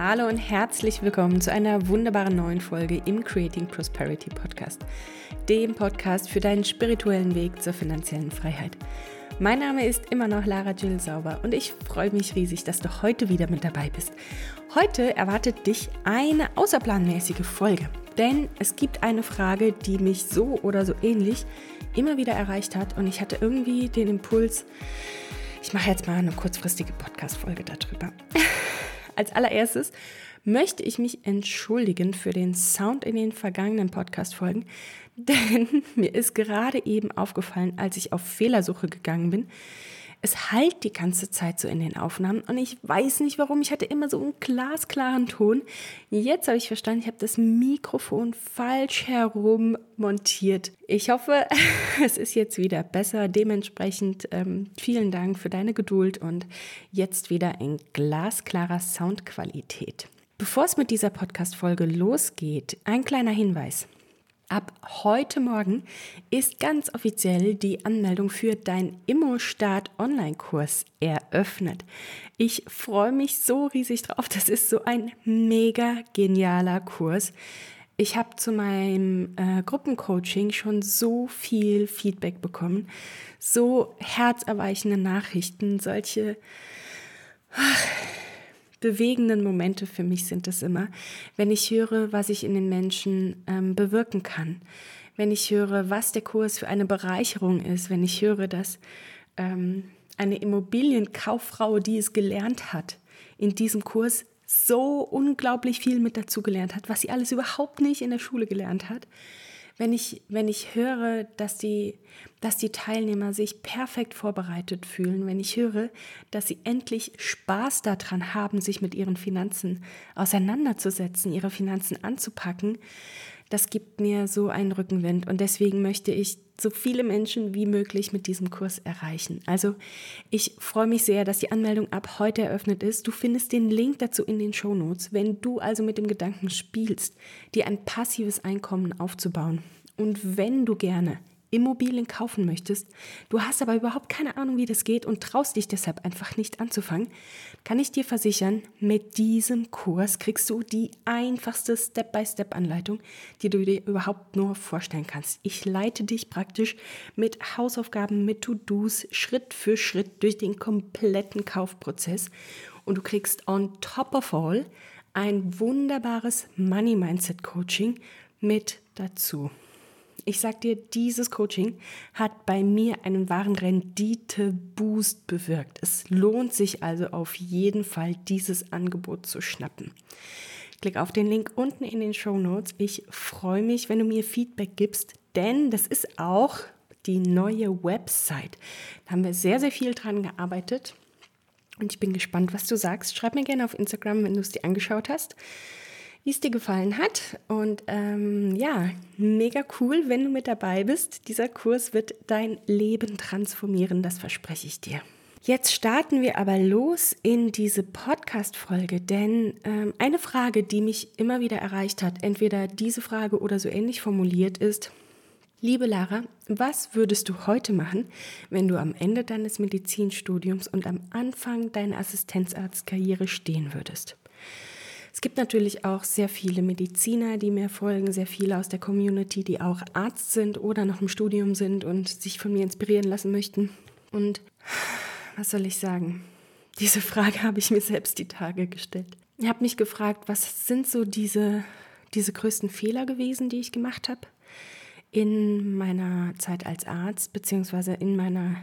Hallo und herzlich willkommen zu einer wunderbaren neuen Folge im Creating Prosperity Podcast, dem Podcast für deinen spirituellen Weg zur finanziellen Freiheit. Mein Name ist immer noch Lara Jill Sauber und ich freue mich riesig, dass du heute wieder mit dabei bist. Heute erwartet dich eine außerplanmäßige Folge, denn es gibt eine Frage, die mich so oder so ähnlich immer wieder erreicht hat und ich hatte irgendwie den Impuls, ich mache jetzt mal eine kurzfristige Podcast-Folge darüber. Als allererstes möchte ich mich entschuldigen für den Sound in den vergangenen Podcast-Folgen, denn mir ist gerade eben aufgefallen, als ich auf Fehlersuche gegangen bin, es halt die ganze Zeit so in den Aufnahmen und ich weiß nicht warum, ich hatte immer so einen glasklaren Ton. Jetzt habe ich verstanden, ich habe das Mikrofon falsch herum montiert. Ich hoffe, es ist jetzt wieder besser, dementsprechend vielen Dank für deine Geduld und jetzt wieder in glasklarer Soundqualität. Bevor es mit dieser Podcast-Folge losgeht, ein kleiner Hinweis. Ab heute Morgen ist ganz offiziell die Anmeldung für Dein Immo-Start-Online-Kurs eröffnet. Ich freue mich so riesig drauf, das ist so ein mega genialer Kurs. Ich habe zu meinem Gruppencoaching schon so viel Feedback bekommen, so herzerweichende Nachrichten, solche bewegenden Momente für mich sind das immer, wenn ich höre, was ich in den Menschen bewirken kann, wenn ich höre, was der Kurs für eine Bereicherung ist, wenn ich höre, dass eine Immobilienkauffrau, die es gelernt hat, in diesem Kurs so unglaublich viel mit dazu gelernt hat, was sie alles überhaupt nicht in der Schule gelernt hat. Wenn ich höre, dass die Teilnehmer sich perfekt vorbereitet fühlen, wenn ich höre, dass sie endlich Spaß daran haben, sich mit ihren Finanzen auseinanderzusetzen, ihre Finanzen anzupacken, das gibt mir so einen Rückenwind und deswegen möchte ich so viele Menschen wie möglich mit diesem Kurs erreichen. Also ich freue mich sehr, dass die Anmeldung ab heute eröffnet ist. Du findest den Link dazu in den Shownotes. Wenn du also mit dem Gedanken spielst, dir ein passives Einkommen aufzubauen und wenn du gerne Immobilien kaufen möchtest, du hast aber überhaupt keine Ahnung, wie das geht und traust dich deshalb einfach nicht anzufangen, kann ich dir versichern, mit diesem Kurs kriegst du die einfachste Step-by-Step-Anleitung, die du dir überhaupt nur vorstellen kannst. Ich leite dich praktisch mit Hausaufgaben, mit To-Dos, Schritt für Schritt durch den kompletten Kaufprozess und du kriegst on top of all ein wunderbares Money-Mindset-Coaching mit dazu. Ich sag dir, dieses Coaching hat bei mir einen wahren Renditeboost bewirkt. Es lohnt sich also auf jeden Fall, dieses Angebot zu schnappen. Klick auf den Link unten in den Shownotes. Ich freue mich, wenn du mir Feedback gibst, denn das ist auch die neue Website. Da haben wir sehr, sehr viel dran gearbeitet und ich bin gespannt, was du sagst. Schreib mir gerne auf Instagram, wenn du es dir angeschaut hast, wie es dir gefallen hat und ja, mega cool, wenn du mit dabei bist. Dieser Kurs wird dein Leben transformieren, das verspreche ich dir. Jetzt starten wir aber los in diese Podcast-Folge, denn eine Frage, die mich immer wieder erreicht hat, entweder diese Frage oder so ähnlich formuliert ist: Liebe Lara, was würdest du heute machen, wenn du am Ende deines Medizinstudiums und am Anfang deiner Assistenzarztkarriere stehen würdest? Es gibt natürlich auch sehr viele Mediziner, die mir folgen, sehr viele aus der Community, die auch Arzt sind oder noch im Studium sind und sich von mir inspirieren lassen möchten. Und was soll ich sagen? Diese Frage habe ich mir selbst die Tage gestellt. Ich habe mich gefragt, was sind so diese größten Fehler gewesen, die ich gemacht habe in meiner Zeit als Arzt, beziehungsweise in meiner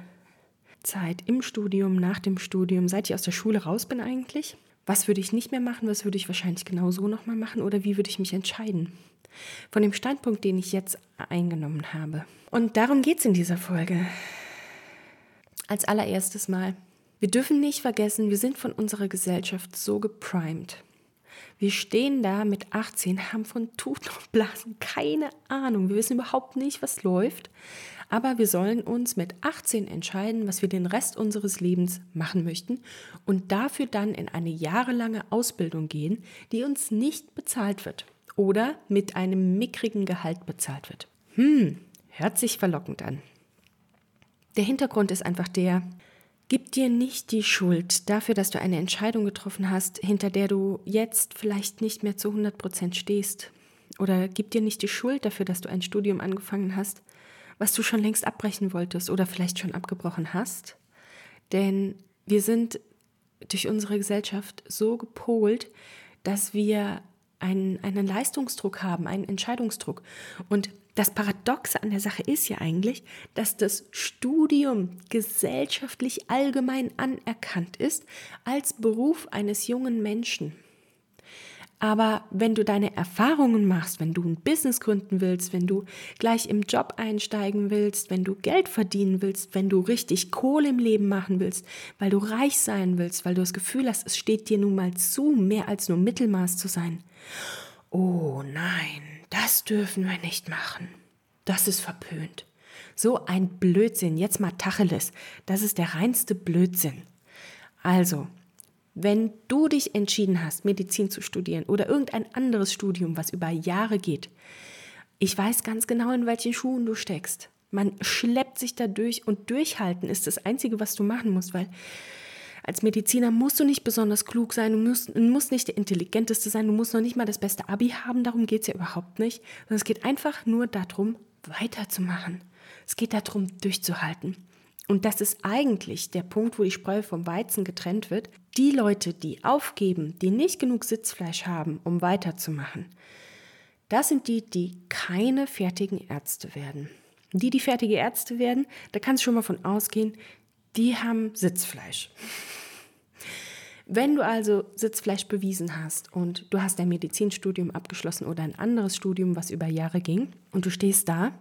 Zeit im Studium, nach dem Studium, seit ich aus der Schule raus bin eigentlich. Was würde ich nicht mehr machen, was würde ich wahrscheinlich genauso nochmal machen oder wie würde ich mich entscheiden? Von dem Standpunkt, den ich jetzt eingenommen habe. Und darum geht es in dieser Folge. Als allererstes mal, wir dürfen nicht vergessen, wir sind von unserer Gesellschaft so geprimed. Wir stehen da mit 18, haben von Tuten und Blasen keine Ahnung. Wir wissen überhaupt nicht, was läuft. Aber wir sollen uns mit 18 entscheiden, was wir den Rest unseres Lebens machen möchten und dafür dann in eine jahrelange Ausbildung gehen, die uns nicht bezahlt wird oder mit einem mickrigen Gehalt bezahlt wird. Hört sich verlockend an. Der Hintergrund ist einfach der, Gib dir nicht die Schuld dafür, dass du eine Entscheidung getroffen hast, hinter der du jetzt vielleicht nicht mehr zu 100% stehst. Oder gib dir nicht die Schuld dafür, dass du ein Studium angefangen hast, was du schon längst abbrechen wolltest oder vielleicht schon abgebrochen hast. Denn wir sind durch unsere Gesellschaft so gepolt, dass wir einen Leistungsdruck haben, einen Entscheidungsdruck. Und das Paradoxe an der Sache ist ja eigentlich, dass das Studium gesellschaftlich allgemein anerkannt ist als Beruf eines jungen Menschen. Aber wenn du deine Erfahrungen machst, wenn du ein Business gründen willst, wenn du gleich im Job einsteigen willst, wenn du Geld verdienen willst, wenn du richtig Kohle im Leben machen willst, weil du reich sein willst, weil du das Gefühl hast, es steht dir nun mal zu, mehr als nur Mittelmaß zu sein. Oh nein, das dürfen wir nicht machen. Das ist verpönt. So ein Blödsinn, jetzt mal Tacheles. Das ist der reinste Blödsinn. Also, wenn du dich entschieden hast, Medizin zu studieren oder irgendein anderes Studium, was über Jahre geht, ich weiß ganz genau, in welchen Schuhen du steckst. Man schleppt sich da durch und durchhalten ist das Einzige, was du machen musst, weil als Mediziner musst du nicht besonders klug sein, du musst nicht der Intelligenteste sein, du musst noch nicht mal das beste Abi haben, darum geht es ja überhaupt nicht, sondern es geht einfach nur darum, weiterzumachen. Es geht darum, durchzuhalten. Und das ist eigentlich der Punkt, wo die Spreu vom Weizen getrennt wird. Die Leute, die aufgeben, die nicht genug Sitzfleisch haben, um weiterzumachen, das sind die, die keine fertigen Ärzte werden. Die, die fertige Ärzte werden, da kannst du schon mal von ausgehen, die haben Sitzfleisch. Wenn du also Sitzfleisch bewiesen hast und du hast dein Medizinstudium abgeschlossen oder ein anderes Studium, was über Jahre ging, und du stehst da,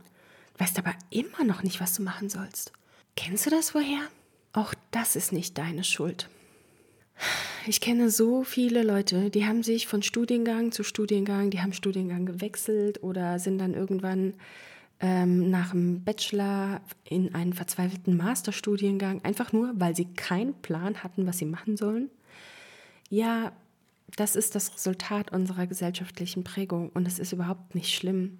weißt aber immer noch nicht, was du machen sollst. Kennst du das woher? Auch das ist nicht deine Schuld. Ich kenne so viele Leute, die haben sich von Studiengang zu Studiengang, die haben Studiengang gewechselt oder sind dann irgendwann nach dem Bachelor in einen verzweifelten Masterstudiengang, einfach nur, weil sie keinen Plan hatten, was sie machen sollen. Ja, das ist das Resultat unserer gesellschaftlichen Prägung und es ist überhaupt nicht schlimm.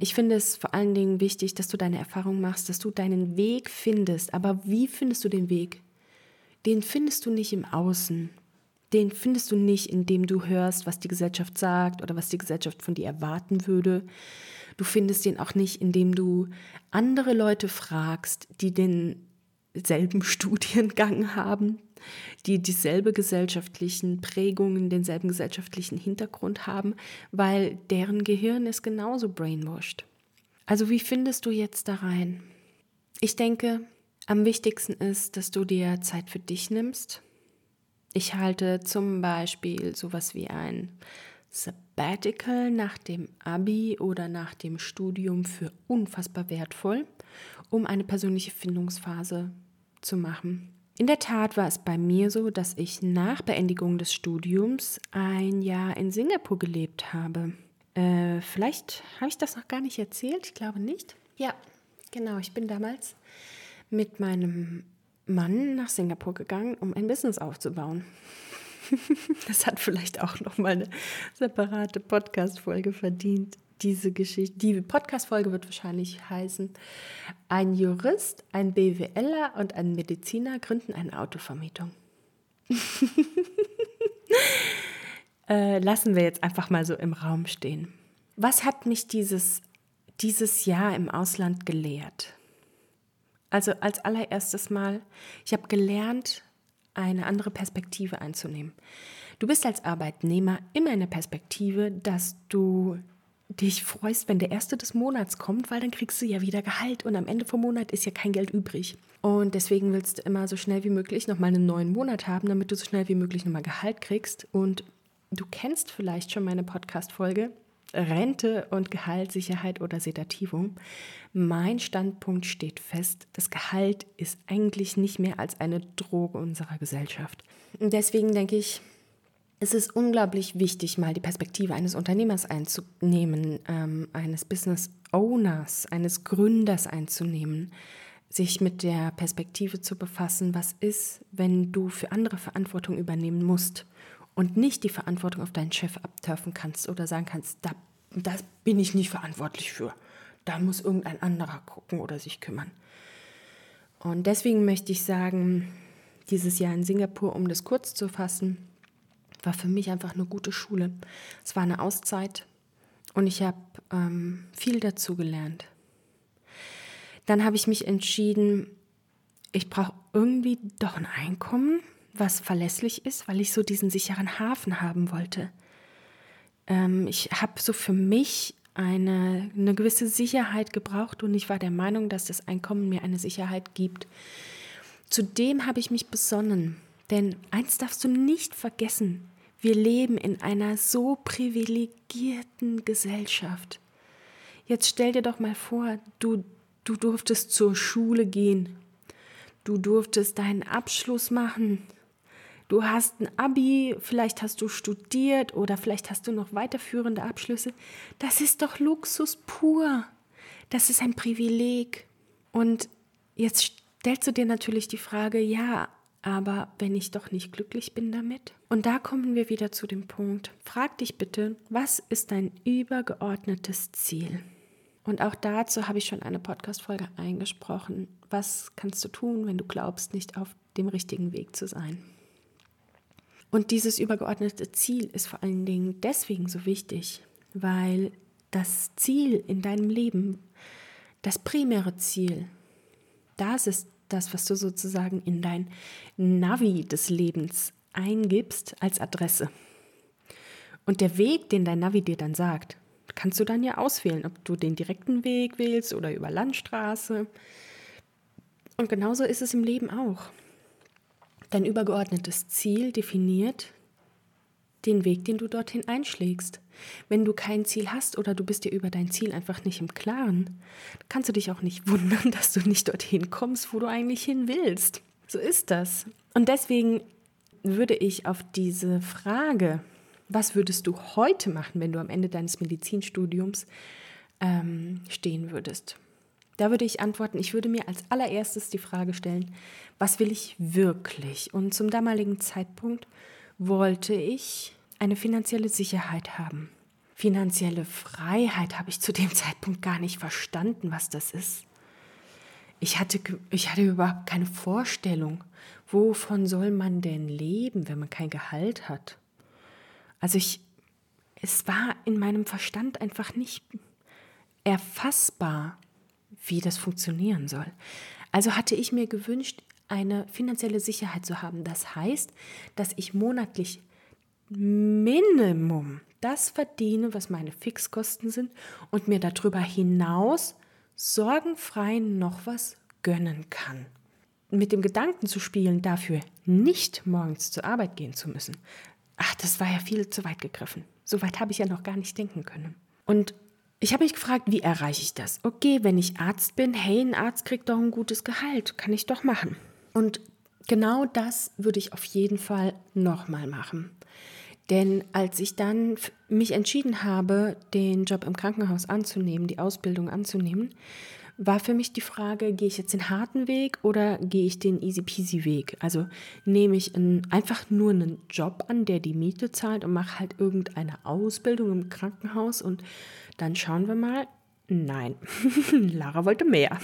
Ich finde es vor allen Dingen wichtig, dass du deine Erfahrung machst, dass du deinen Weg findest. Aber wie findest du den Weg? Den findest du nicht im Außen. Den findest du nicht, indem du hörst, was die Gesellschaft sagt oder was die Gesellschaft von dir erwarten würde. Du findest den auch nicht, indem du andere Leute fragst, die denselben Studiengang haben, die dieselbe gesellschaftlichen Prägungen, denselben gesellschaftlichen Hintergrund haben, weil deren Gehirn ist genauso brainwashed. Also wie findest du jetzt da rein? Ich denke, am wichtigsten ist, dass du dir Zeit für dich nimmst. Ich halte zum Beispiel sowas wie ein Sabbatical nach dem Abi oder nach dem Studium für unfassbar wertvoll, um eine persönliche Findungsphase zu machen. In der Tat war es bei mir so, dass ich nach Beendigung des Studiums ein Jahr in Singapur gelebt habe. Vielleicht habe ich das noch gar nicht erzählt, ich glaube nicht. Ja, genau, ich bin damals mit meinem Mann nach Singapur gegangen, um ein Business aufzubauen. Das hat vielleicht auch nochmal eine separate Podcast-Folge verdient. Diese Geschichte, die Podcast-Folge wird wahrscheinlich heißen: Ein Jurist, ein BWLer und ein Mediziner gründen eine Autovermietung. Lassen wir jetzt einfach mal so im Raum stehen. Was hat mich dieses Jahr im Ausland gelehrt? Also als allererstes Mal, ich habe gelernt, eine andere Perspektive einzunehmen. Du bist als Arbeitnehmer immer in der Perspektive, dass du dich freust, wenn der erste des Monats kommt, weil dann kriegst du ja wieder Gehalt und am Ende vom Monat ist ja kein Geld übrig. Und deswegen willst du immer so schnell wie möglich nochmal einen neuen Monat haben, damit du so schnell wie möglich nochmal Gehalt kriegst. Und du kennst vielleicht schon meine Podcast-Folge Rente und Gehaltssicherheit oder Sedativum. Mein Standpunkt steht fest, das Gehalt ist eigentlich nicht mehr als eine Droge unserer Gesellschaft. Und deswegen denke ich, es ist unglaublich wichtig, mal die Perspektive eines Unternehmers einzunehmen, eines Business Owners, eines Gründers einzunehmen, sich mit der Perspektive zu befassen, was ist, wenn du für andere Verantwortung übernehmen musst und nicht die Verantwortung auf deinen Chef abtörfen kannst oder sagen kannst, das bin ich nicht verantwortlich für, da muss irgendein anderer gucken oder sich kümmern. Und deswegen möchte ich sagen, dieses Jahr in Singapur, um das kurz zu fassen, war für mich einfach eine gute Schule. Es war eine Auszeit und ich habe viel dazu gelernt. Dann habe ich mich entschieden, ich brauche irgendwie doch ein Einkommen, was verlässlich ist, weil ich so diesen sicheren Hafen haben wollte. Ich habe so für mich eine gewisse Sicherheit gebraucht und ich war der Meinung, dass das Einkommen mir eine Sicherheit gibt. Zudem habe ich mich besonnen, denn eins darfst du nicht vergessen, wir leben in einer so privilegierten Gesellschaft. Jetzt stell dir doch mal vor, du durftest zur Schule gehen, du durftest deinen Abschluss machen, du hast ein Abi, vielleicht hast du studiert oder vielleicht hast du noch weiterführende Abschlüsse. Das ist doch Luxus pur. Das ist ein Privileg. Und jetzt stellst du dir natürlich die Frage, ja, aber wenn ich doch nicht glücklich bin damit? Und da kommen wir wieder zu dem Punkt. Frag dich bitte, was ist dein übergeordnetes Ziel? Und auch dazu habe ich schon eine Podcast-Folge eingesprochen. Was kannst du tun, wenn du glaubst, nicht auf dem richtigen Weg zu sein? Und dieses übergeordnete Ziel ist vor allen Dingen deswegen so wichtig, weil das Ziel in deinem Leben, das primäre Ziel, das ist das, was du sozusagen in dein Navi des Lebens eingibst als Adresse. Und der Weg, den dein Navi dir dann sagt, kannst du dann ja auswählen, ob du den direkten Weg wählst oder über Landstraße. Und genauso ist es im Leben auch. Dein übergeordnetes Ziel definiert den Weg, den du dorthin einschlägst. Wenn du kein Ziel hast oder du bist dir über dein Ziel einfach nicht im Klaren, kannst du dich auch nicht wundern, dass du nicht dorthin kommst, wo du eigentlich hin willst. So ist das. Und deswegen würde ich auf diese Frage, was würdest du heute machen, wenn du am Ende deines Medizinstudiums stehen würdest? Da würde ich antworten, ich würde mir als allererstes die Frage stellen, was will ich wirklich? Und zum damaligen Zeitpunkt wollte ich eine finanzielle Sicherheit haben. Finanzielle Freiheit habe ich zu dem Zeitpunkt gar nicht verstanden, was das ist. Ich hatte überhaupt keine Vorstellung, wovon soll man denn leben, wenn man kein Gehalt hat? Also es war in meinem Verstand einfach nicht erfassbar, wie das funktionieren soll. Also hatte ich mir gewünscht, eine finanzielle Sicherheit zu haben. Das heißt, dass ich monatlich Minimum das verdiene, was meine Fixkosten sind und mir darüber hinaus sorgenfrei noch was gönnen kann. Mit dem Gedanken zu spielen, dafür nicht morgens zur Arbeit gehen zu müssen, ach, das war ja viel zu weit gegriffen. So weit habe ich ja noch gar nicht denken können. Und ich habe mich gefragt, wie erreiche ich das? Okay, wenn ich Arzt bin, hey, ein Arzt kriegt doch ein gutes Gehalt, kann ich doch machen. Und genau das würde ich auf jeden Fall nochmal machen. Denn als ich dann mich entschieden habe, den Job im Krankenhaus anzunehmen, die Ausbildung anzunehmen, war für mich die Frage, gehe ich jetzt den harten Weg oder gehe ich den easy-peasy-Weg? Also nehme ich einfach nur einen Job an, der die Miete zahlt und mache halt irgendeine Ausbildung im Krankenhaus und dann schauen wir mal. Nein, Lara wollte mehr.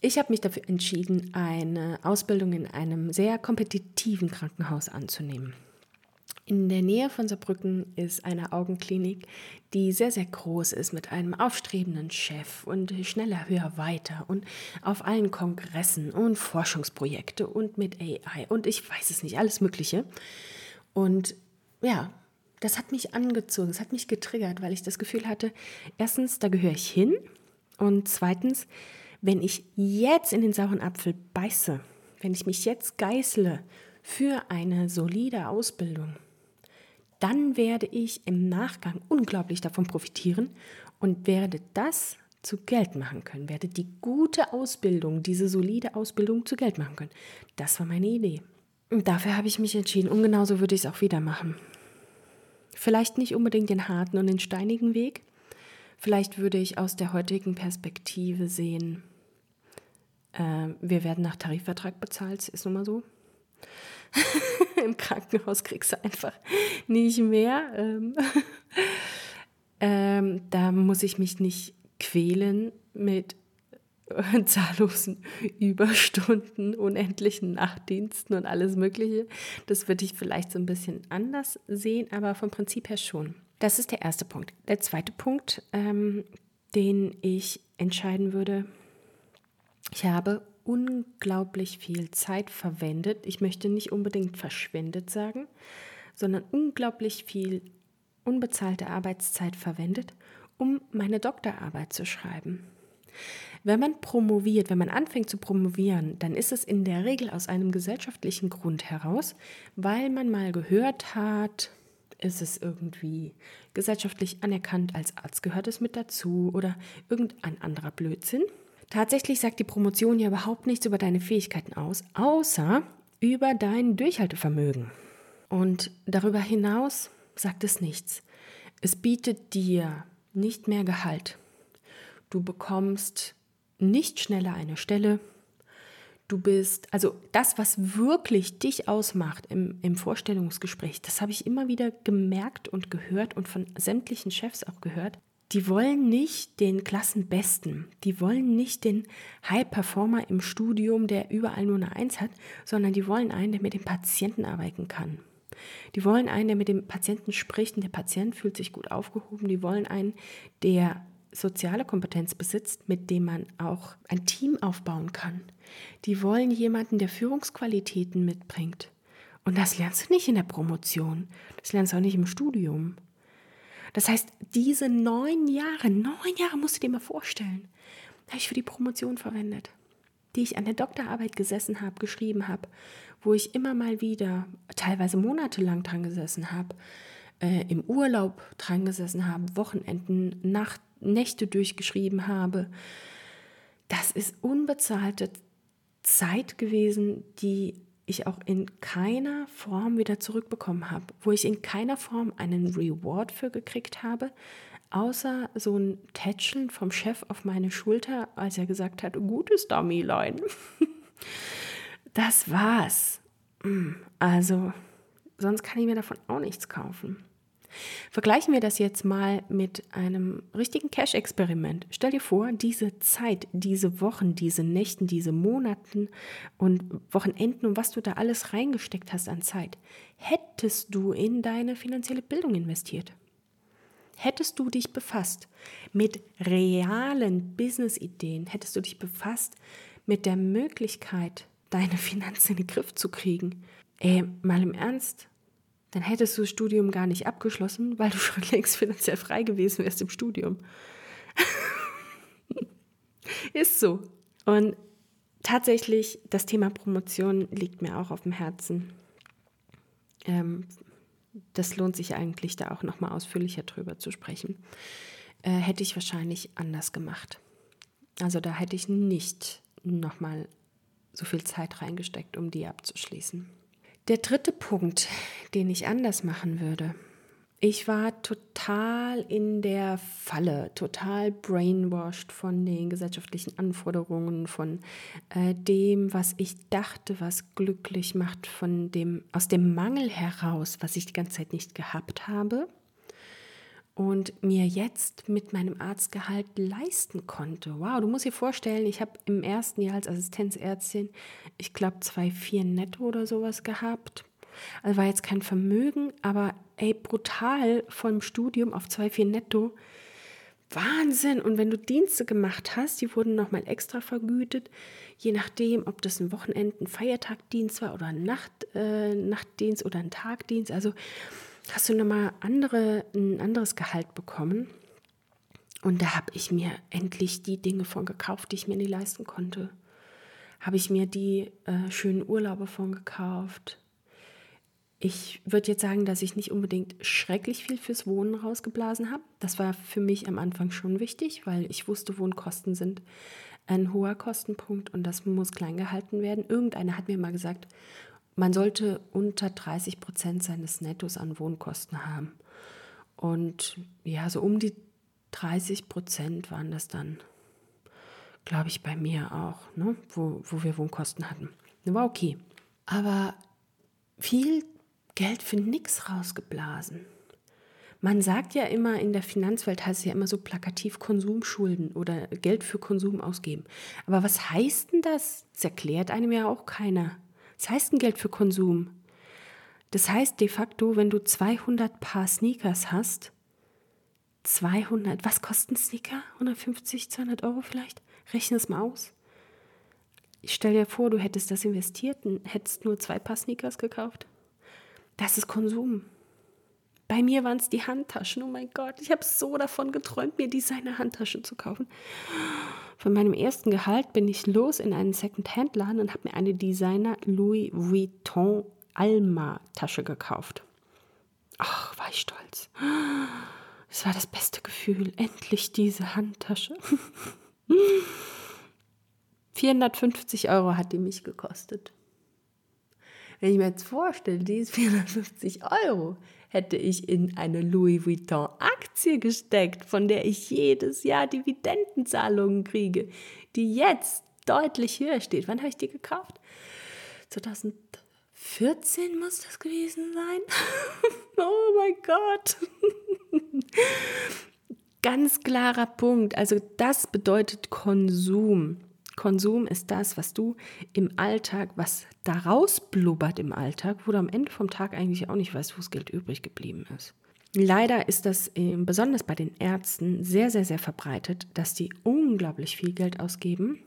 Ich habe mich dafür entschieden, eine Ausbildung in einem sehr kompetitiven Krankenhaus anzunehmen. In der Nähe von Saarbrücken ist eine Augenklinik, die sehr, sehr groß ist mit einem aufstrebenden Chef und schneller, höher, weiter und auf allen Kongressen und Forschungsprojekte und mit AI und ich weiß es nicht, alles Mögliche. Und ja, das hat mich angezogen, das hat mich getriggert, weil ich das Gefühl hatte, erstens, da gehöre ich hin und zweitens, wenn ich jetzt in den sauren Apfel beiße, wenn ich mich jetzt geißle für eine solide Ausbildung, dann werde ich im Nachgang unglaublich davon profitieren und werde das zu Geld machen können, werde die gute Ausbildung, diese solide Ausbildung zu Geld machen können. Das war meine Idee. Und dafür habe ich mich entschieden und genauso würde ich es auch wieder machen. Vielleicht nicht unbedingt den harten und den steinigen Weg. Vielleicht würde ich aus der heutigen Perspektive sehen, wir werden nach Tarifvertrag bezahlt, ist nun mal so. Im Krankenhaus kriegst du einfach nicht mehr. Da muss ich mich nicht quälen mit zahllosen Überstunden, unendlichen Nachtdiensten und alles Mögliche. Das würde ich vielleicht so ein bisschen anders sehen, aber vom Prinzip her schon. Das ist der erste Punkt. Der zweite Punkt, den ich entscheiden würde, ich habe unglaublich viel Zeit verwendet. Ich möchte nicht unbedingt verschwendet sagen, sondern unglaublich viel unbezahlte Arbeitszeit verwendet, um meine Doktorarbeit zu schreiben. Wenn man promoviert, wenn man anfängt zu promovieren, dann ist es in der Regel aus einem gesellschaftlichen Grund heraus, weil man mal gehört hat, ist es irgendwie gesellschaftlich anerkannt, als Arzt gehört es mit dazu oder irgendein anderer Blödsinn. Tatsächlich sagt die Promotion ja überhaupt nichts über deine Fähigkeiten aus, außer über dein Durchhaltevermögen. Und darüber hinaus sagt es nichts. Es bietet dir nicht mehr Gehalt. Du bekommst nicht schneller eine Stelle. Du bist, also das, was wirklich dich ausmacht im Vorstellungsgespräch, das habe ich immer wieder gemerkt und gehört und von sämtlichen Chefs auch gehört. Die wollen nicht den Klassenbesten, die wollen nicht den High-Performer im Studium, der überall nur eine Eins hat, sondern die wollen einen, der mit dem Patienten arbeiten kann. Die wollen einen, der mit dem Patienten spricht und der Patient fühlt sich gut aufgehoben. Die wollen einen, der soziale Kompetenz besitzt, mit dem man auch ein Team aufbauen kann. Die wollen jemanden, der Führungsqualitäten mitbringt. Und das lernst du nicht in der Promotion, das lernst du auch nicht im Studium. Das heißt, diese 9 Jahre musst du dir mal vorstellen, habe ich für die Promotion verwendet, die ich an der Doktorarbeit gesessen habe, geschrieben habe, wo ich immer mal wieder, teilweise monatelang dran gesessen habe, im Urlaub dran gesessen habe, Wochenenden, Nächte durchgeschrieben habe. Das ist unbezahlte Zeit gewesen, die ich auch in keiner Form wieder zurückbekommen habe, wo ich in keiner Form einen Reward für gekriegt habe, außer so ein Tätscheln vom Chef auf meine Schulter, als er gesagt hat, gutes Dummy-Lein. Das war's. Also, sonst kann ich mir davon auch nichts kaufen. Vergleichen wir das jetzt mal mit einem richtigen Cash-Experiment. Stell dir vor, diese Zeit, diese Wochen, diese Nächten, diese Monaten und Wochenenden und was du da alles reingesteckt hast an Zeit, hättest du in deine finanzielle Bildung investiert. Hättest du dich befasst mit realen Business-Ideen, hättest du dich befasst mit der Möglichkeit, deine Finanzen in den Griff zu kriegen. Mal im Ernst, dann hättest du das Studium gar nicht abgeschlossen, weil du schon längst finanziell frei gewesen wärst im Studium. Ist so. Und tatsächlich, das Thema Promotion liegt mir auch auf dem Herzen. Das lohnt sich eigentlich, da auch nochmal ausführlicher drüber zu sprechen. Hätte ich wahrscheinlich anders gemacht. Also da hätte ich nicht nochmal so viel Zeit reingesteckt, um die abzuschließen. Der dritte Punkt, den ich anders machen würde. Ich war total in der Falle, total brainwashed von den gesellschaftlichen Anforderungen, von dem, was ich dachte, was glücklich macht, von dem, aus dem Mangel heraus, was ich die ganze Zeit nicht gehabt habe und mir jetzt mit meinem Arztgehalt leisten konnte. Wow, du musst dir vorstellen, ich habe im ersten Jahr als Assistenzärztin, ich glaube 2,4 netto oder sowas gehabt. Also war jetzt kein Vermögen, aber brutal vom Studium auf 2,4 netto. Wahnsinn! Und wenn du Dienste gemacht hast, die wurden nochmal extra vergütet, je nachdem, ob das ein Wochenenden, Feiertagdienst war oder ein Nachtdienst oder ein Tagdienst. Also hast du nochmal ein anderes Gehalt bekommen. Und da habe ich mir endlich die Dinge von gekauft, die ich mir nie leisten konnte. Habe ich mir die schönen Urlaube von gekauft. Ich würde jetzt sagen, dass ich nicht unbedingt schrecklich viel fürs Wohnen rausgeblasen habe. Das war für mich am Anfang schon wichtig, weil ich wusste, Wohnkosten sind ein hoher Kostenpunkt und das muss klein gehalten werden. Irgendeiner hat mir mal gesagt, man sollte unter 30% seines Nettos an Wohnkosten haben. Und ja, so um die 30% waren das dann, glaube ich, bei mir auch, ne? Wo wir Wohnkosten hatten. Das war okay. Aber viel Geld für nichts rausgeblasen. Man sagt ja immer, in der Finanzwelt heißt es ja immer so plakativ Konsumschulden oder Geld für Konsum ausgeben. Aber was heißt denn das? Das erklärt einem ja auch keiner. Was heißt denn Geld für Konsum? Das heißt de facto, wenn du 200 Paar Sneakers hast, 200, was kosten Sneaker? 150, 200 Euro vielleicht? Rechne es mal aus. Ich stell dir vor, du hättest das investiert und hättest nur 2 Paar Sneakers gekauft. Das ist Konsum. Bei mir waren es die Handtaschen. Oh mein Gott, ich habe so davon geträumt, mir Designer-Handtaschen zu kaufen. Von meinem ersten Gehalt bin ich los in einen Second-Hand-Laden und habe mir eine Designer-Louis Vuitton Alma-Tasche gekauft. Ach, war ich stolz. Es war das beste Gefühl. Endlich diese Handtasche. 450 Euro hat die mich gekostet. Wenn ich mir jetzt vorstelle, die ist 450 Euro, hätte ich in eine Louis Vuitton-Aktie gesteckt, von der ich jedes Jahr Dividendenzahlungen kriege, die jetzt deutlich höher steht. Wann habe ich die gekauft? 2014 muss das gewesen sein. Oh mein Gott. Ganz klarer Punkt. Also das bedeutet Konsum. Konsum ist das, was du im Alltag, was da rausblubbert im Alltag, wo du am Ende vom Tag eigentlich auch nicht weißt, wo das Geld übrig geblieben ist. Leider ist das besonders bei den Ärzten sehr, sehr, sehr verbreitet, dass die unglaublich viel Geld ausgeben,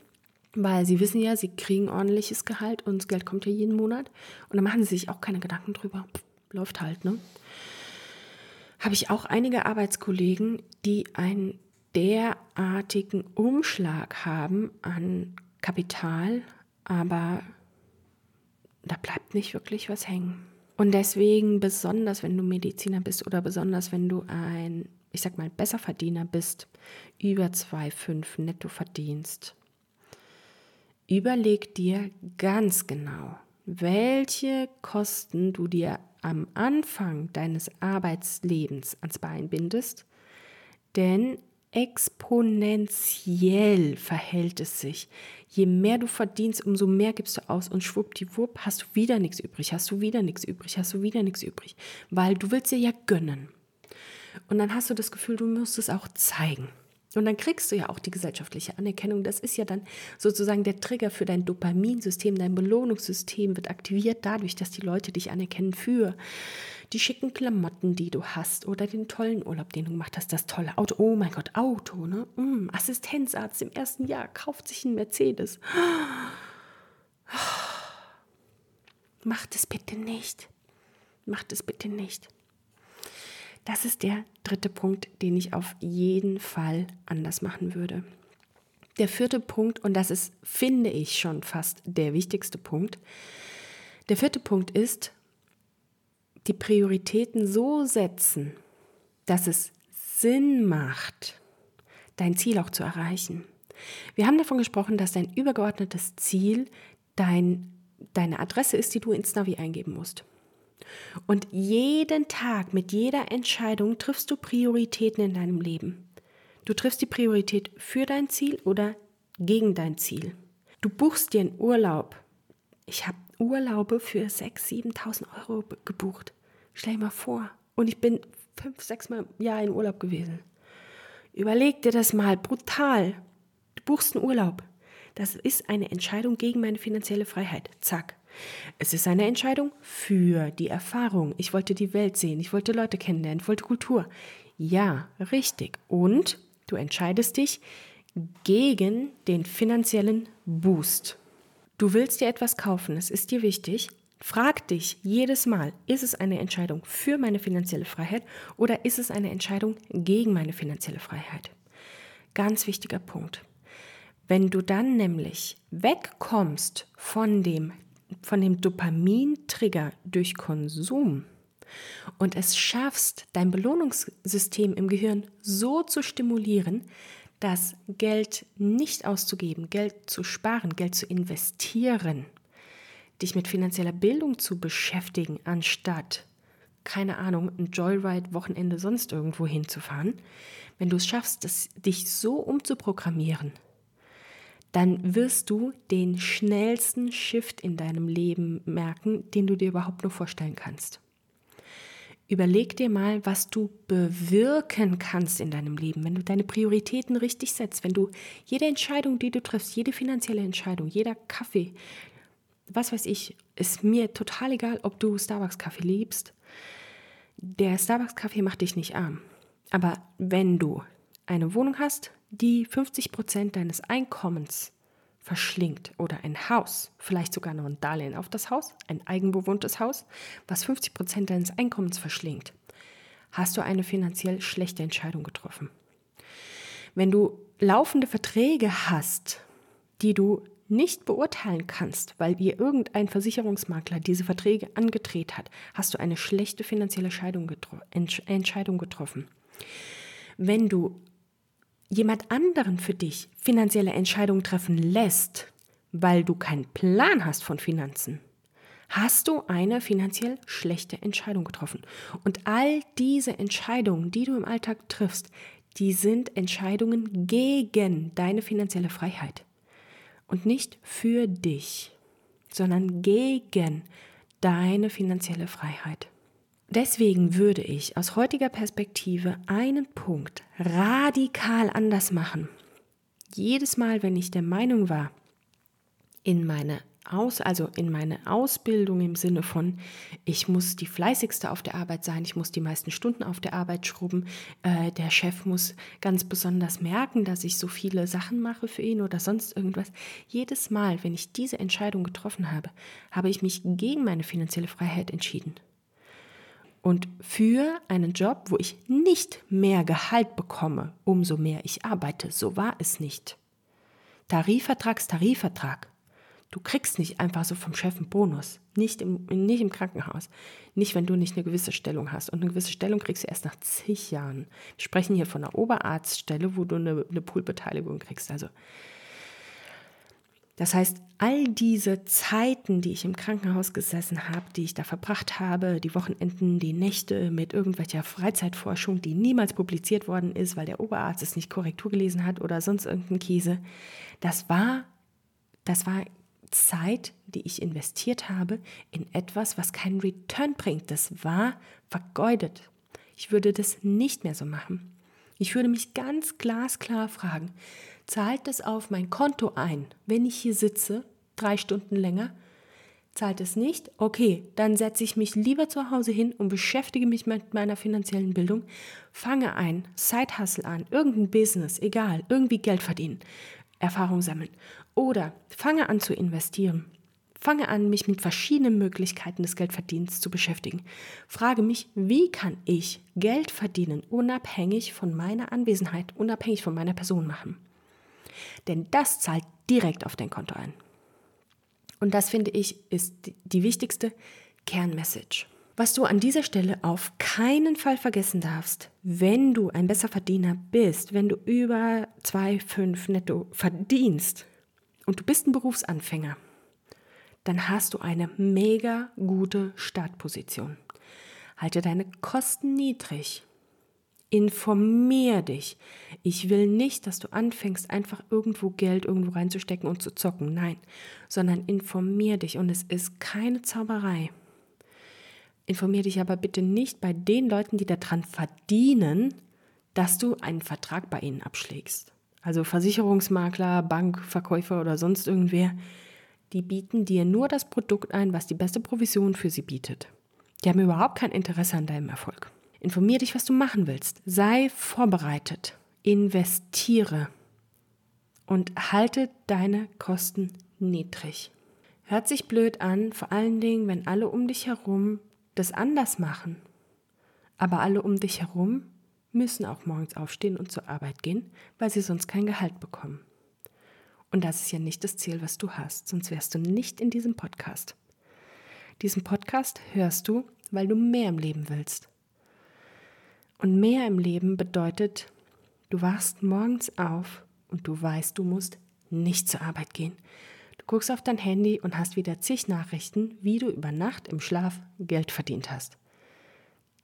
weil sie wissen ja, sie kriegen ordentliches Gehalt und das Geld kommt ja jeden Monat und da machen sie sich auch keine Gedanken drüber. Pff, läuft halt, ne? Habe ich auch einige Arbeitskollegen, die einen derartigen Umschlag haben an Kapital, aber da bleibt nicht wirklich was hängen. Und deswegen, besonders wenn du Mediziner bist oder besonders wenn du ein, ich sag mal, Besserverdiener bist, über 2,5 netto verdienst, überleg dir ganz genau, welche Kosten du dir am Anfang deines Arbeitslebens ans Bein bindest, denn exponentiell verhält es sich. Je mehr du verdienst, umso mehr gibst du aus und schwuppdiwupp hast du wieder nichts übrig, weil du willst dir ja gönnen. Und dann hast du das Gefühl, du musst es auch zeigen. Und dann kriegst du ja auch die gesellschaftliche Anerkennung. Das ist ja dann sozusagen der Trigger für dein Dopaminsystem, dein Belohnungssystem wird aktiviert dadurch, dass die Leute dich anerkennen für die schicken Klamotten, die du hast oder den tollen Urlaub, den du gemacht hast, das tolle Auto. Oh mein Gott, Auto, ne? Assistenzarzt im ersten Jahr, kauft sich einen Mercedes. Macht es bitte nicht. Das ist der dritte Punkt, den ich auf jeden Fall anders machen würde. Der vierte Punkt, und das ist, finde ich, schon fast der wichtigste Punkt. Der vierte Punkt ist, die Prioritäten so setzen, dass es Sinn macht, dein Ziel auch zu erreichen. Wir haben davon gesprochen, dass dein übergeordnetes Ziel deine Adresse ist, die du ins Navi eingeben musst. Und jeden Tag mit jeder Entscheidung triffst du Prioritäten in deinem Leben. Du triffst die Priorität für dein Ziel oder gegen dein Ziel. Du buchst dir einen Urlaub. Ich habe Urlaube für 6.000, 7.000 Euro gebucht. Stell dir mal vor. Und ich bin 5-6 Mal im Jahr in Urlaub gewesen. Überleg dir das mal. Brutal. Du buchst einen Urlaub. Das ist eine Entscheidung gegen meine finanzielle Freiheit. Zack. Es ist eine Entscheidung für die Erfahrung. Ich wollte die Welt sehen, ich wollte Leute kennenlernen, ich wollte Kultur. Ja, richtig. Und du entscheidest dich gegen den finanziellen Boost. Du willst dir etwas kaufen, es ist dir wichtig. Frag dich jedes Mal, ist es eine Entscheidung für meine finanzielle Freiheit oder ist es eine Entscheidung gegen meine finanzielle Freiheit? Ganz wichtiger Punkt. Wenn du dann nämlich wegkommst von dem Dopamin-Trigger durch Konsum und es schaffst, dein Belohnungssystem im Gehirn so zu stimulieren, dass Geld nicht auszugeben, Geld zu sparen, Geld zu investieren, dich mit finanzieller Bildung zu beschäftigen, anstatt, keine Ahnung, ein Joyride, Wochenende, sonst irgendwo hinzufahren, wenn du es schaffst, dich so umzuprogrammieren, dann wirst du den schnellsten Shift in deinem Leben merken, den du dir überhaupt nur vorstellen kannst. Überleg dir mal, was du bewirken kannst in deinem Leben, wenn du deine Prioritäten richtig setzt, wenn du jede Entscheidung, die du triffst, jede finanzielle Entscheidung, jeder Kaffee, was weiß ich, ist mir total egal, ob du Starbucks-Kaffee liebst. Der Starbucks-Kaffee macht dich nicht arm. Aber wenn du eine Wohnung hast, die 50% deines Einkommens verschlingt oder ein Haus, vielleicht sogar noch ein Darlehen auf das Haus, ein eigenbewohntes Haus, was 50% deines Einkommens verschlingt, hast du eine finanziell schlechte Entscheidung getroffen. Wenn du laufende Verträge hast, die du nicht beurteilen kannst, weil dir irgendein Versicherungsmakler diese Verträge angedreht hat, hast du eine schlechte finanzielle Entscheidung getroffen. Wenn du jemand anderen für dich finanzielle Entscheidungen treffen lässt, weil du keinen Plan hast von Finanzen, hast du eine finanziell schlechte Entscheidung getroffen. Und all diese Entscheidungen, die du im Alltag triffst, die sind Entscheidungen gegen deine finanzielle Freiheit. Und nicht für dich, sondern gegen deine finanzielle Freiheit. Deswegen würde ich aus heutiger Perspektive einen Punkt radikal anders machen. Jedes Mal, wenn ich der Meinung war, in meine Ausbildung im Sinne von, ich muss die Fleißigste auf der Arbeit sein, ich muss die meisten Stunden auf der Arbeit schrubben, der Chef muss ganz besonders merken, dass ich so viele Sachen mache für ihn oder sonst irgendwas. Jedes Mal, wenn ich diese Entscheidung getroffen habe, habe ich mich gegen meine finanzielle Freiheit entschieden. Und für einen Job, wo ich nicht mehr Gehalt bekomme, umso mehr ich arbeite, so war es nicht. Tarifvertrag. Du kriegst nicht einfach so vom Chef einen Bonus, nicht im Krankenhaus, nicht wenn du nicht eine gewisse Stellung hast. Und eine gewisse Stellung kriegst du erst nach zig Jahren. Wir sprechen hier von einer Oberarztstelle, wo du eine Poolbeteiligung kriegst. Also, das heißt, all diese Zeiten, die ich im Krankenhaus gesessen habe, die ich da verbracht habe, die Wochenenden, die Nächte mit irgendwelcher Freizeitforschung, die niemals publiziert worden ist, weil der Oberarzt es nicht Korrektur gelesen hat oder sonst irgendein Käse, das war Zeit, die ich investiert habe in etwas, was keinen Return bringt. Das war vergeudet. Ich würde das nicht mehr so machen. Ich würde mich ganz glasklar fragen, zahlt das auf mein Konto ein, wenn ich hier sitze, 3 Stunden länger? Zahlt es nicht? Okay, dann setze ich mich lieber zu Hause hin und beschäftige mich mit meiner finanziellen Bildung, fange ein Side-Hustle an, irgendein Business, egal, irgendwie Geld verdienen, Erfahrung sammeln. Oder fange an zu investieren. Fange an, mich mit verschiedenen Möglichkeiten des Geldverdienens zu beschäftigen. Frage mich, wie kann ich Geld verdienen, unabhängig von meiner Anwesenheit, unabhängig von meiner Person machen. Denn das zahlt direkt auf dein Konto ein. Und das, finde ich, ist die wichtigste Kernmessage. Was du an dieser Stelle auf keinen Fall vergessen darfst, wenn du ein Besserverdiener bist, wenn du über 2,5 netto verdienst und du bist ein Berufsanfänger, dann hast du eine mega gute Startposition. Halte deine Kosten niedrig. Informier dich. Ich will nicht, dass du anfängst, einfach irgendwo Geld irgendwo reinzustecken und zu zocken. Nein, sondern informier dich und es ist keine Zauberei. Informier dich aber bitte nicht bei den Leuten, die daran verdienen, dass du einen Vertrag bei ihnen abschlägst. Also Versicherungsmakler, Bankverkäufer oder sonst irgendwer, die bieten dir nur das Produkt ein, was die beste Provision für sie bietet. Die haben überhaupt kein Interesse an deinem Erfolg. Informier dich, was du machen willst. Sei vorbereitet, investiere und halte deine Kosten niedrig. Hört sich blöd an, vor allen Dingen, wenn alle um dich herum das anders machen. Aber alle um dich herum müssen auch morgens aufstehen und zur Arbeit gehen, weil sie sonst kein Gehalt bekommen. Und das ist ja nicht das Ziel, was du hast, sonst wärst du nicht in diesem Podcast. Diesen Podcast hörst du, weil du mehr im Leben willst. Und mehr im Leben bedeutet, du wachst morgens auf und du weißt, du musst nicht zur Arbeit gehen. Du guckst auf dein Handy und hast wieder zig Nachrichten, wie du über Nacht im Schlaf Geld verdient hast.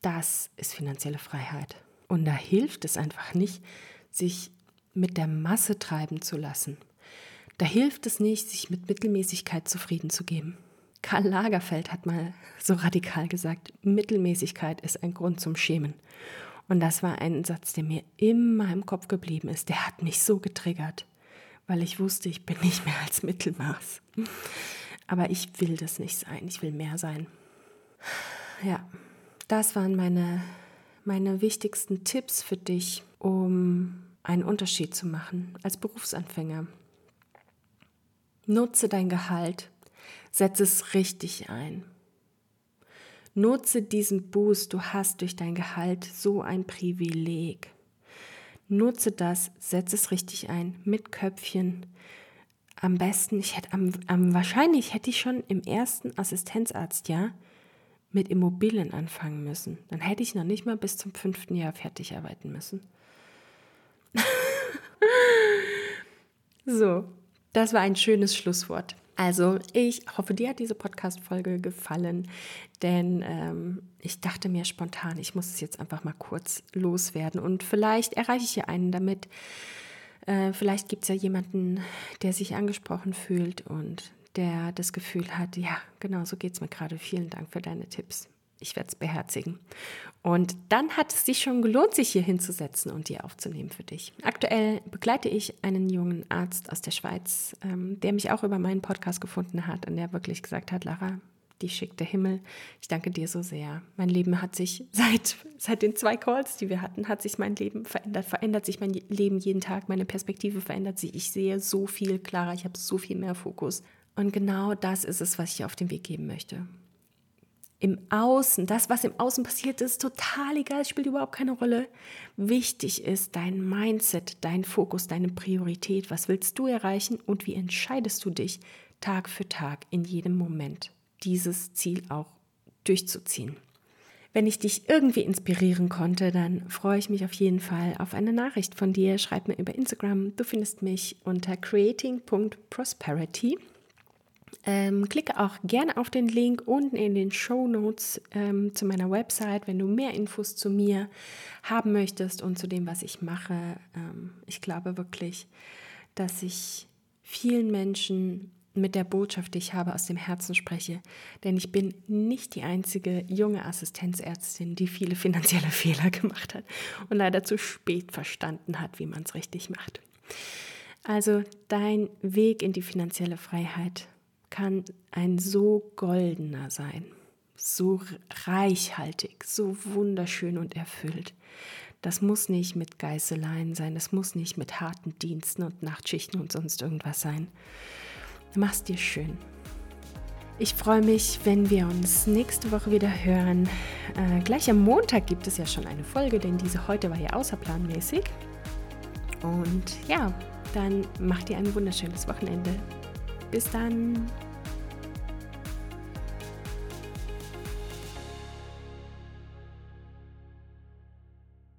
Das ist finanzielle Freiheit. Und da hilft es einfach nicht, sich mit der Masse treiben zu lassen. Da hilft es nicht, sich mit Mittelmäßigkeit zufrieden zu geben. Karl Lagerfeld hat mal so radikal gesagt, Mittelmäßigkeit ist ein Grund zum Schämen. Und das war ein Satz, der mir immer im Kopf geblieben ist. Der hat mich so getriggert, weil ich wusste, ich bin nicht mehr als Mittelmaß. Aber ich will das nicht sein, ich will mehr sein. Ja, das waren meine wichtigsten Tipps für dich, um einen Unterschied zu machen als Berufsanfänger. Nutze dein Gehalt, setze es richtig ein. Nutze diesen Boost, du hast durch dein Gehalt so ein Privileg. Nutze das, setze es richtig ein, mit Köpfchen. Am besten, wahrscheinlich hätte ich schon im ersten Assistenzarztjahr mit Immobilien anfangen müssen. Dann hätte ich noch nicht mal bis zum 5. Jahr fertig arbeiten müssen. So, das war ein schönes Schlusswort. Also ich hoffe, dir hat diese Podcast-Folge gefallen, denn ich dachte mir spontan, ich muss es jetzt einfach mal kurz loswerden und vielleicht erreiche ich ja einen damit. Vielleicht gibt es ja jemanden, der sich angesprochen fühlt und der das Gefühl hat, ja, genau so geht es mir gerade. Vielen Dank für deine Tipps. Ich werde es beherzigen. Und dann hat es sich schon gelohnt, sich hier hinzusetzen und die aufzunehmen für dich. Aktuell begleite ich einen jungen Arzt aus der Schweiz, der mich auch über meinen Podcast gefunden hat und der wirklich gesagt hat, Lara, die schickt der Himmel, ich danke dir so sehr. Mein Leben hat sich, seit den 2 Calls, die wir hatten, hat sich mein Leben verändert, verändert sich mein Leben jeden Tag, meine Perspektive verändert sich, ich sehe so viel klarer, ich habe so viel mehr Fokus. Und genau das ist es, was ich auf den Weg geben möchte. Im Außen, das, was im Außen passiert, ist total egal, spielt überhaupt keine Rolle. Wichtig ist dein Mindset, dein Fokus, deine Priorität. Was willst du erreichen und wie entscheidest du dich, Tag für Tag, in jedem Moment, dieses Ziel auch durchzuziehen? Wenn ich dich irgendwie inspirieren konnte, dann freue ich mich auf jeden Fall auf eine Nachricht von dir. Schreib mir über Instagram, du findest mich unter creating.prosperity. Klicke auch gerne auf den Link unten in den Shownotes zu meiner Website, wenn du mehr Infos zu mir haben möchtest und zu dem, was ich mache. Ich glaube wirklich, dass ich vielen Menschen mit der Botschaft, die ich habe, aus dem Herzen spreche, denn ich bin nicht die einzige junge Assistenzärztin, die viele finanzielle Fehler gemacht hat und leider zu spät verstanden hat, wie man es richtig macht. Also dein Weg in die finanzielle Freiheit kann ein so goldener sein, so reichhaltig, so wunderschön und erfüllt. Das muss nicht mit Geißeleien sein, das muss nicht mit harten Diensten und Nachtschichten und sonst irgendwas sein. Mach's dir schön. Ich freue mich, wenn wir uns nächste Woche wieder hören. Gleich am Montag gibt es ja schon eine Folge, denn diese heute war ja außerplanmäßig. Und ja, dann mach dir ein wunderschönes Wochenende. Bis dann!